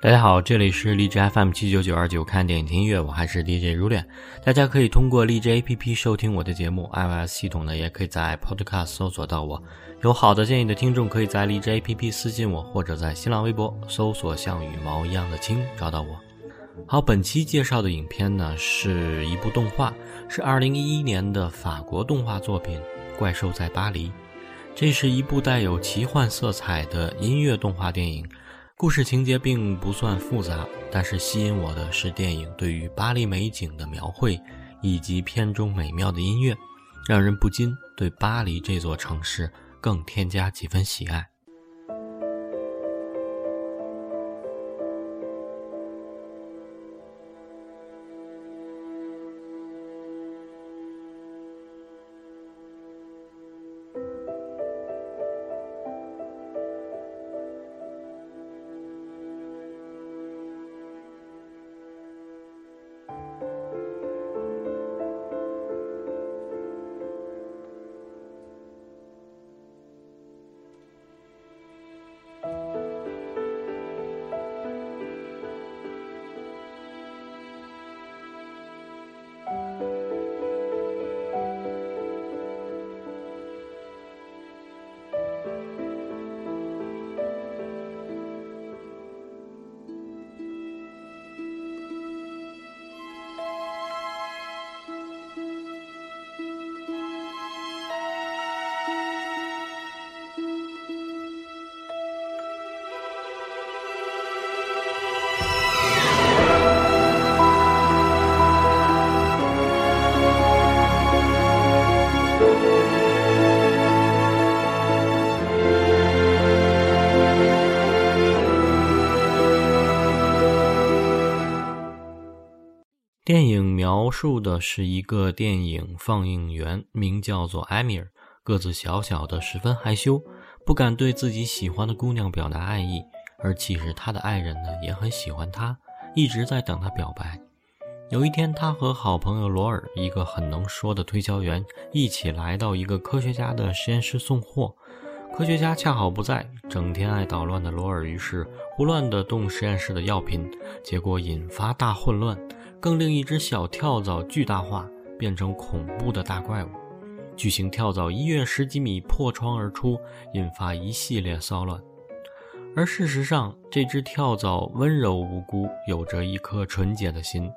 大家好，这里是荔枝 FM79929 看电影听音乐，我还是 DJ 如恋。大家可以通过荔枝 APP 收听我的节目， iOS 系统呢也可以在 Podcast 搜索到我。有好的建议的听众可以在荔枝 APP 私信我，或者在新浪微博搜索像羽毛一样的青找到我。好，本期介绍的影片呢是一部动画，是2011年的法国动画作品《怪兽在巴黎》。这是一部带有奇幻色彩的音乐动画电影，故事情节并不算复杂，但是吸引我的是电影对于巴黎美景的描绘，以及片中美妙的音乐，让人不禁对巴黎这座城市更添加几分喜爱。电影描述的是一个电影放映员，名叫做埃米尔，个子小小的，十分害羞，不敢对自己喜欢的姑娘表达爱意，而其实他的爱人呢也很喜欢他，一直在等他表白。有一天，他和好朋友罗尔，一个很能说的推销员，一起来到一个科学家的实验室送货。科学家恰好不在，整天爱捣乱的罗尔于是胡乱地动实验室的药品，结果引发大混乱，更令一只小跳蚤巨大化，变成恐怖的大怪物。巨型跳蚤一跃10几米破窗而出，引发一系列骚乱。而事实上，这只跳蚤温柔无辜，有着一颗纯洁的心。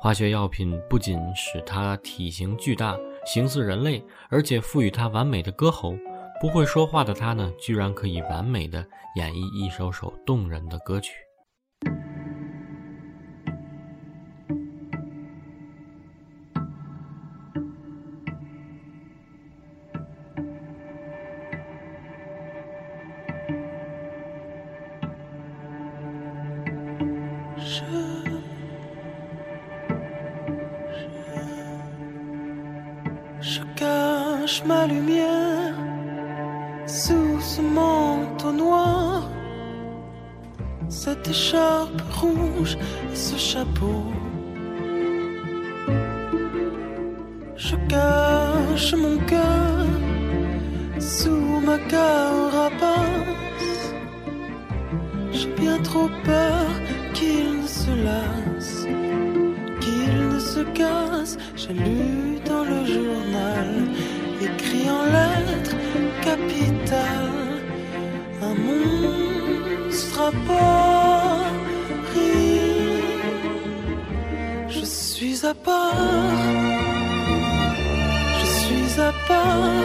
化学药品不仅使它体型巨大，形似人类，而且赋予它完美的歌喉。不会说话的他呢，居然可以完美的演绎一首首动人的歌曲。Je cache ma lumière sous ce manteau noir, cette écharpe rouge et ce chapeau. Je cache mon cœur sous ma carapace, j'ai bien trop peur qu'il ne se lasse, qu'il ne se casse. J'ai lu dans le journal, écrit en lettres capitales, un monstre à Paris. Je suis à part, je suis à part,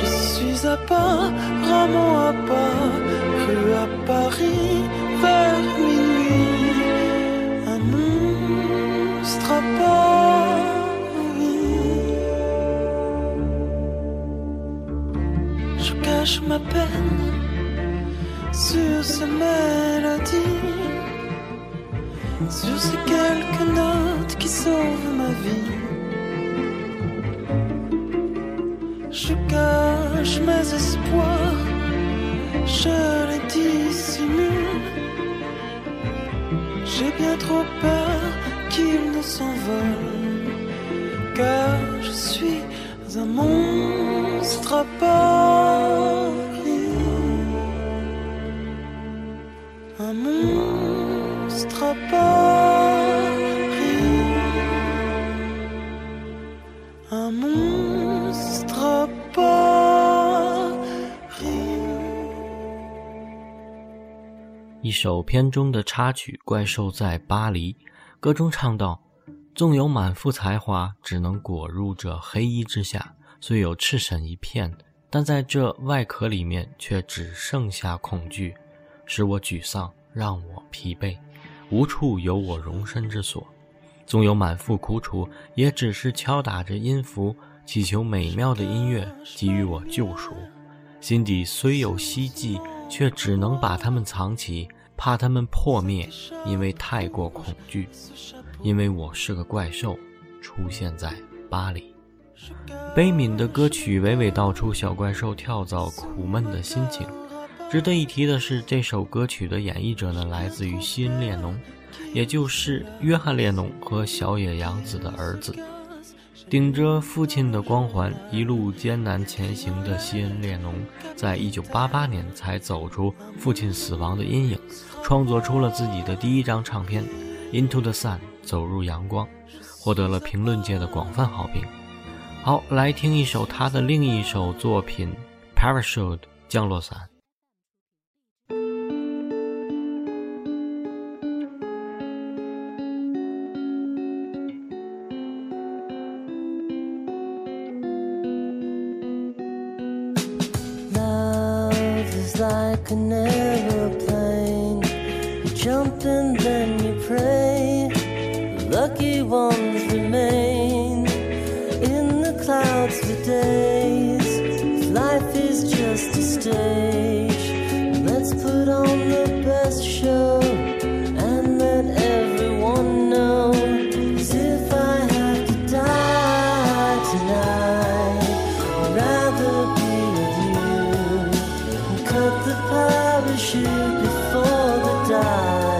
je suis à part, vraiment à part, rue à Paris, vers minuit, un monstre à part. Je cache ma peine sur ces mélodies, sur ces quelques notes qui sauvent ma vie. Je cache mes espoirs, je les dissimule, j'ai bien trop peur qu'ils ne s'envolent, car je suis un monstre à Paris. restera pas rien. Un monstre à pas rien。一首片中的插曲《怪兽在巴黎》，歌中唱道：纵有满腹才华，只能裹入这黑衣之下，虽有赤身一片，但在这外壳里面却只剩下恐惧，使我沮丧，让我疲惫，无处有我容身之所。纵有满腹苦楚，也只是敲打着音符，祈求美妙的音乐给予我救赎。心底虽有希冀，却只能把它们藏起，怕它们破灭，因为太过恐惧。因为我是个怪兽，出现在巴黎。悲悯的歌曲娓娓道出小怪兽跳蚤苦闷的心情。值得一提的是，这首歌曲的演绎者呢，来自于西恩列侬，也就是约翰列侬和小野洋子的儿子。顶着父亲的光环，一路艰难前行的西恩列侬，在1988年才走出父亲死亡的阴影，创作出了自己的第一张唱片Into the Sun 走入阳光，获得了评论界的广泛好评。好，来听一首他的另一首作品 Parachute 降落伞。Love is like an airplane, you jump and then you pray.Lucky ones remain in the clouds for days. Life is just a stage. Let's put on the best show and let everyone know. 'Cause if I have to die tonight, I'd rather be with you and cut the parachute before the dive.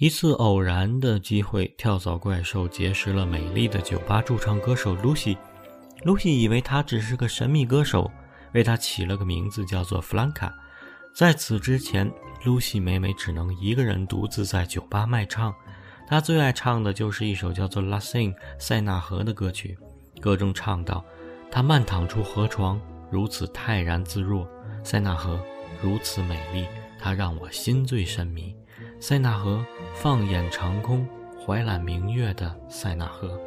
一次偶然的机会，跳蚤怪兽结识了美丽的酒吧驻唱歌手 Lucy。 Lucy 以为她只是个神秘歌手，为她起了个名字叫做 Flanka。 在此之前， Lucy 每每只能一个人独自在酒吧卖唱，他最爱唱的就是一首叫做 La Seine 塞纳河的歌曲，歌中唱道，他慢躺出河床，如此泰然自若，塞纳河如此美丽，它让我心醉神迷。塞纳河，放眼长空，怀揽明月的塞纳河，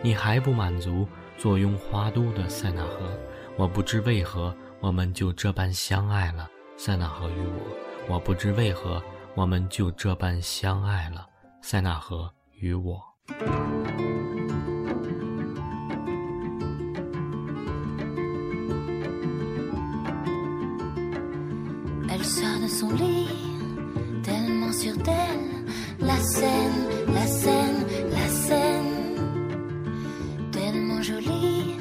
你还不满足，坐拥花都的塞纳河，我不知为何我们就这般相爱了，塞纳河与我，我不知为何我们就这般相爱了，塞纳河与我。Elle sort de son lit, tellement sûre d'elle, la Seine, la Seine, la Seine, tellement jolie,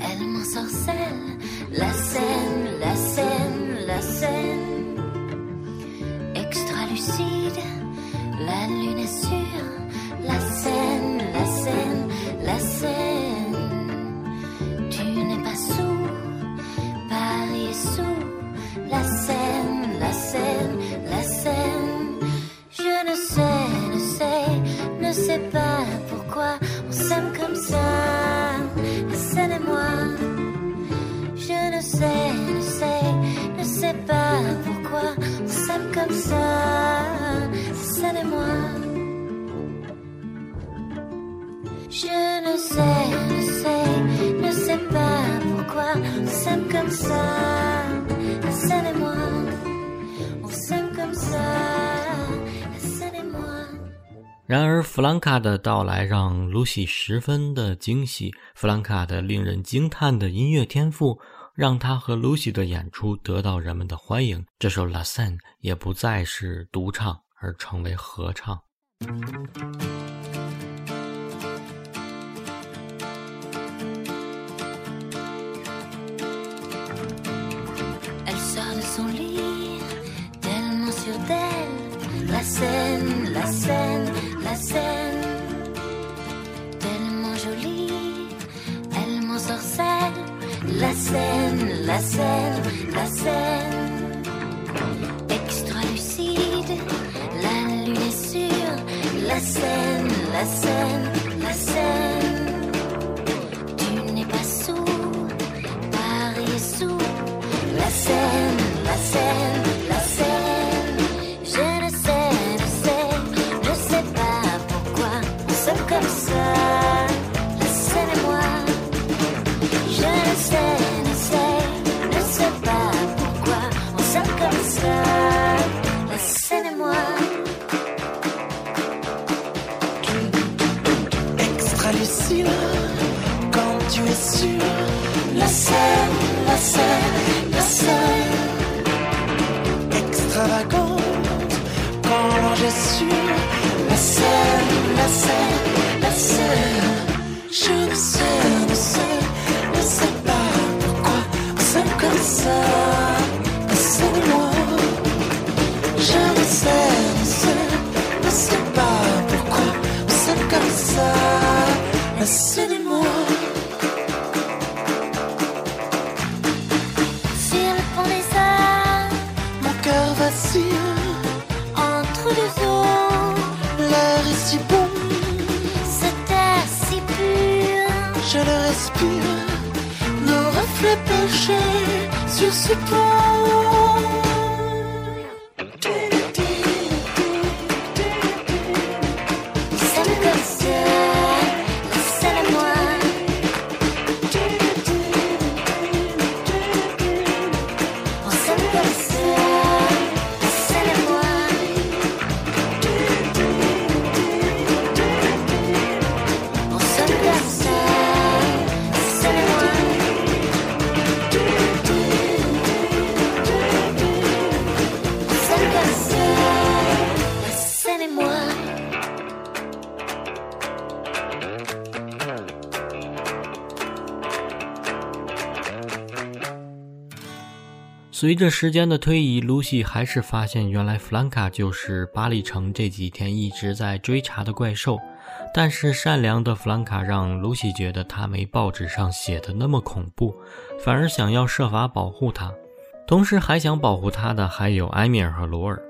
elle m'ensorcelle, la Seine, la Seine, la Seine, extra lucide, la lune est sûre, la Seine, la Seine, la Seine, tu n'es pas sourd, Paris est sourd.La Seine, la Seine, la Seine. Je ne sais, ne sais, ne sais pas pourquoi on s'aime comme ça, la Seine et moi. Je ne sais, ne sais, ne sais pas pourquoi on s'aime comme ça, la Seine et moi. Je ne sais, ne sais, ne sais pas pourquoi on s'aime comme ça.然而弗兰卡的到来让 Lucy 十分的惊喜，弗兰卡的令人惊叹的音乐天赋让她和 Lucy 的演出得到人们的欢迎，这首 La Seine 也不再是独唱而成为合唱。Son lit, tellement sûre d'elle, la Seine, la Seine, la Seine, tellement jolie, elle m'ensorcelle, la Seine, la Seine, la Seine, extra lucide, la lune est sûre, la Seine, la Seine, la Seine, tu n'es pas sourd, Paris est sourd, la Seine.La Seine, la Seine, je ne sais, ne sais pas pourquoi on s'aime comme ça, la Seine et moi, je ne sais, ne sais pas pourquoi on s'aime comme ça, la Seine et moi. Extra lucide, quand tu es sûr, la Seine, la Seine, la Seine.Extravagante, quand l'ange est sûr, la Seine, la Seine, la Seine, je ne sais, ne sais, ne sais pas pourquoi on s'aime comme ça, la Seine et moi, je ne sais, ne sais, ne sais pas pourquoi on s'aime comme ça, la Seine et moi.Entre deux eaux, l'air est si bon, cet air si pur, je le respire, nos reflets penchés sur ce pont.随着时间的推移， Lucy 还是发现原来弗兰卡就是巴黎城这几天一直在追查的怪兽，但是善良的弗兰卡让 Lucy 觉得他没报纸上写的那么恐怖，反而想要设法保护他，同时还想保护他的还有埃米尔和罗尔。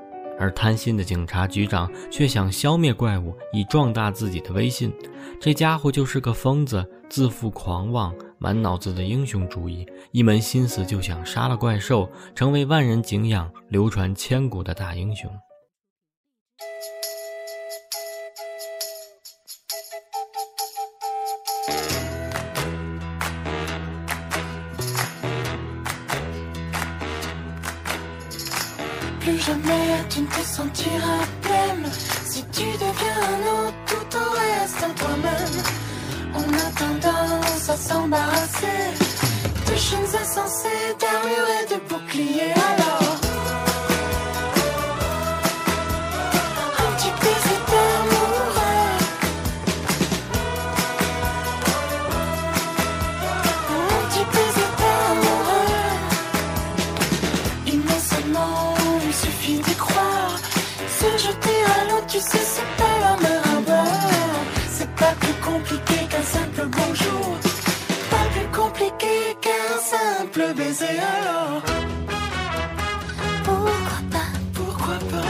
而贪心的警察局长却想消灭怪物以壮大自己的威信。这家伙就是个疯子，自负狂妄，满脑子的英雄主义，一门心思就想杀了怪兽，成为万人敬仰、流传千古的大英雄。Plus jamais tu ne te sentiras blême si tu deviens un autre, tout en restant toi-même. On a tendance à s'embarrasser de chaînes insensées, d'armures et de boucliers. Alors un petit baiser d'amoureux, un petit baiser d'amoureux. Innocemment.Il suffit d'y croire, se jeter à l'eau, tu sais c'est pas la mer à boire. C'est pas plus compliqué qu'un simple bonjour, pas plus compliqué qu'un simple baiser. Alors pourquoi pas, pourquoi pas.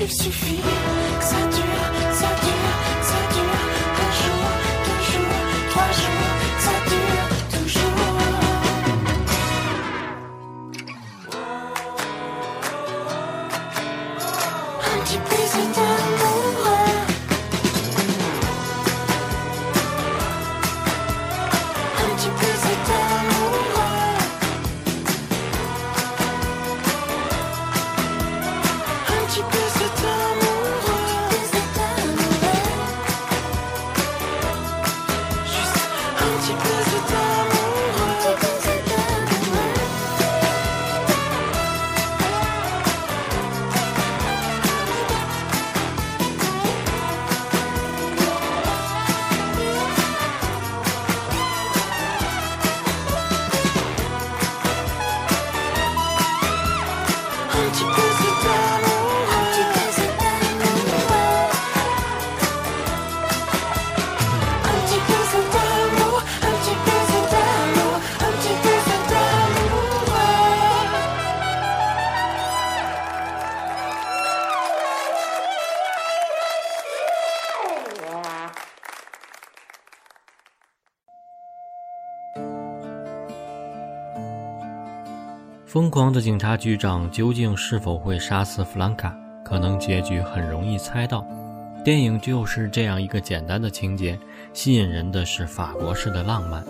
Il suffit que ça dure, ça dure, ça dure. Un jour, deux jours, trois jours, ça dure.疯狂的警察局长究竟是否会杀死弗兰卡，可能结局很容易猜到。电影就是这样一个简单的情节，吸引人的是法国式的浪漫，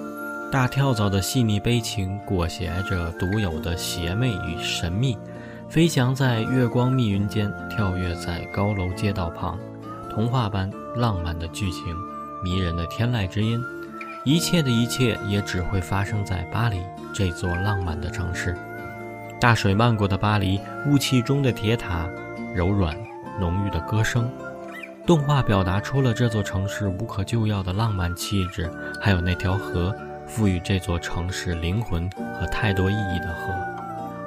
大跳蚤的细腻悲情裹挟着独有的邪魅与神秘，飞翔在月光密云间，跳跃在高楼街道旁，童话般浪漫的剧情，迷人的天籁之音，一切的一切也只会发生在巴黎这座浪漫的城市。大水漫过的巴黎，雾气中的铁塔，柔软浓郁的歌声，动画表达出了这座城市无可救药的浪漫气质，还有那条河，赋予这座城市灵魂和太多意义的河。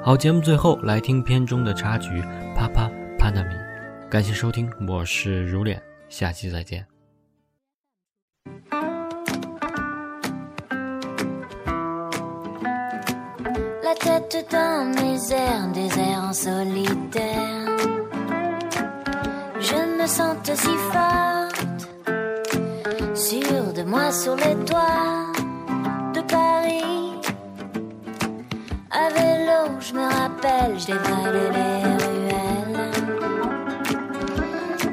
好，节目最后来听片中的插曲 Papa Panamy。 感谢收听，我是如脸，下期再见。La tête dans mes airs, des airs en solitaire. Je me sentais si forte, sûre de moi sur les toits de Paris. À vélo, je me rappelle, je dévalais les ruelles.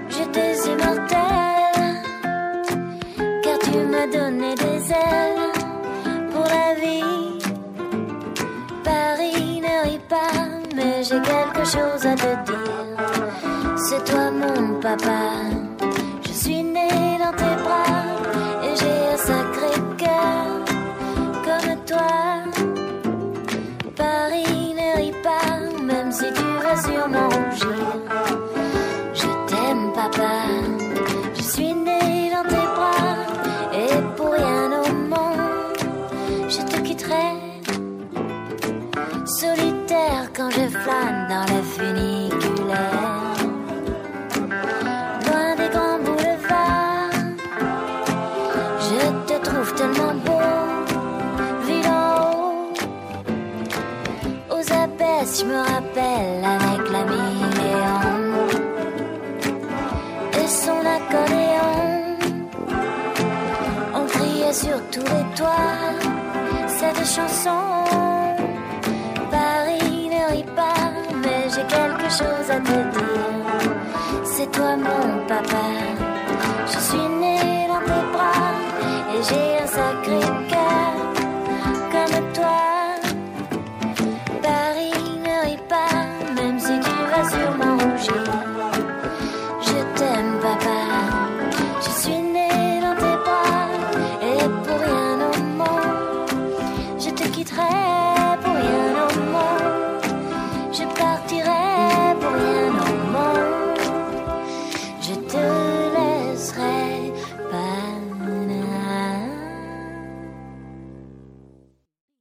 J'étais immortelle, car tu m'as donné des ailes pour la vie.Paris ne rit pas, mais j'ai quelque chose à te dire. C'est toi mon papa. Je suis née dans tes bras et j'ai un sacré cœur comme toi. Paris ne rit pas, même si tu vas sûrement rougir. Je t'aime papa. Je suis née dans tes bras et pour rien au monde je te quitterai.Solitaire quand je flâne dans le funiculaire, loin des grands boulevards, je te trouve tellement beau, vu d'en haut, aux appels Grèce, je me rappelle, avec l'ami Léon et son accordéon. On criait sur tous les toits cette chanson. Paris ne rit pas, mais j'ai quelque chose à te dire. C'est toi mon papa, je suis née dans tes bras et j'ai un sacré cœur comme toi. Très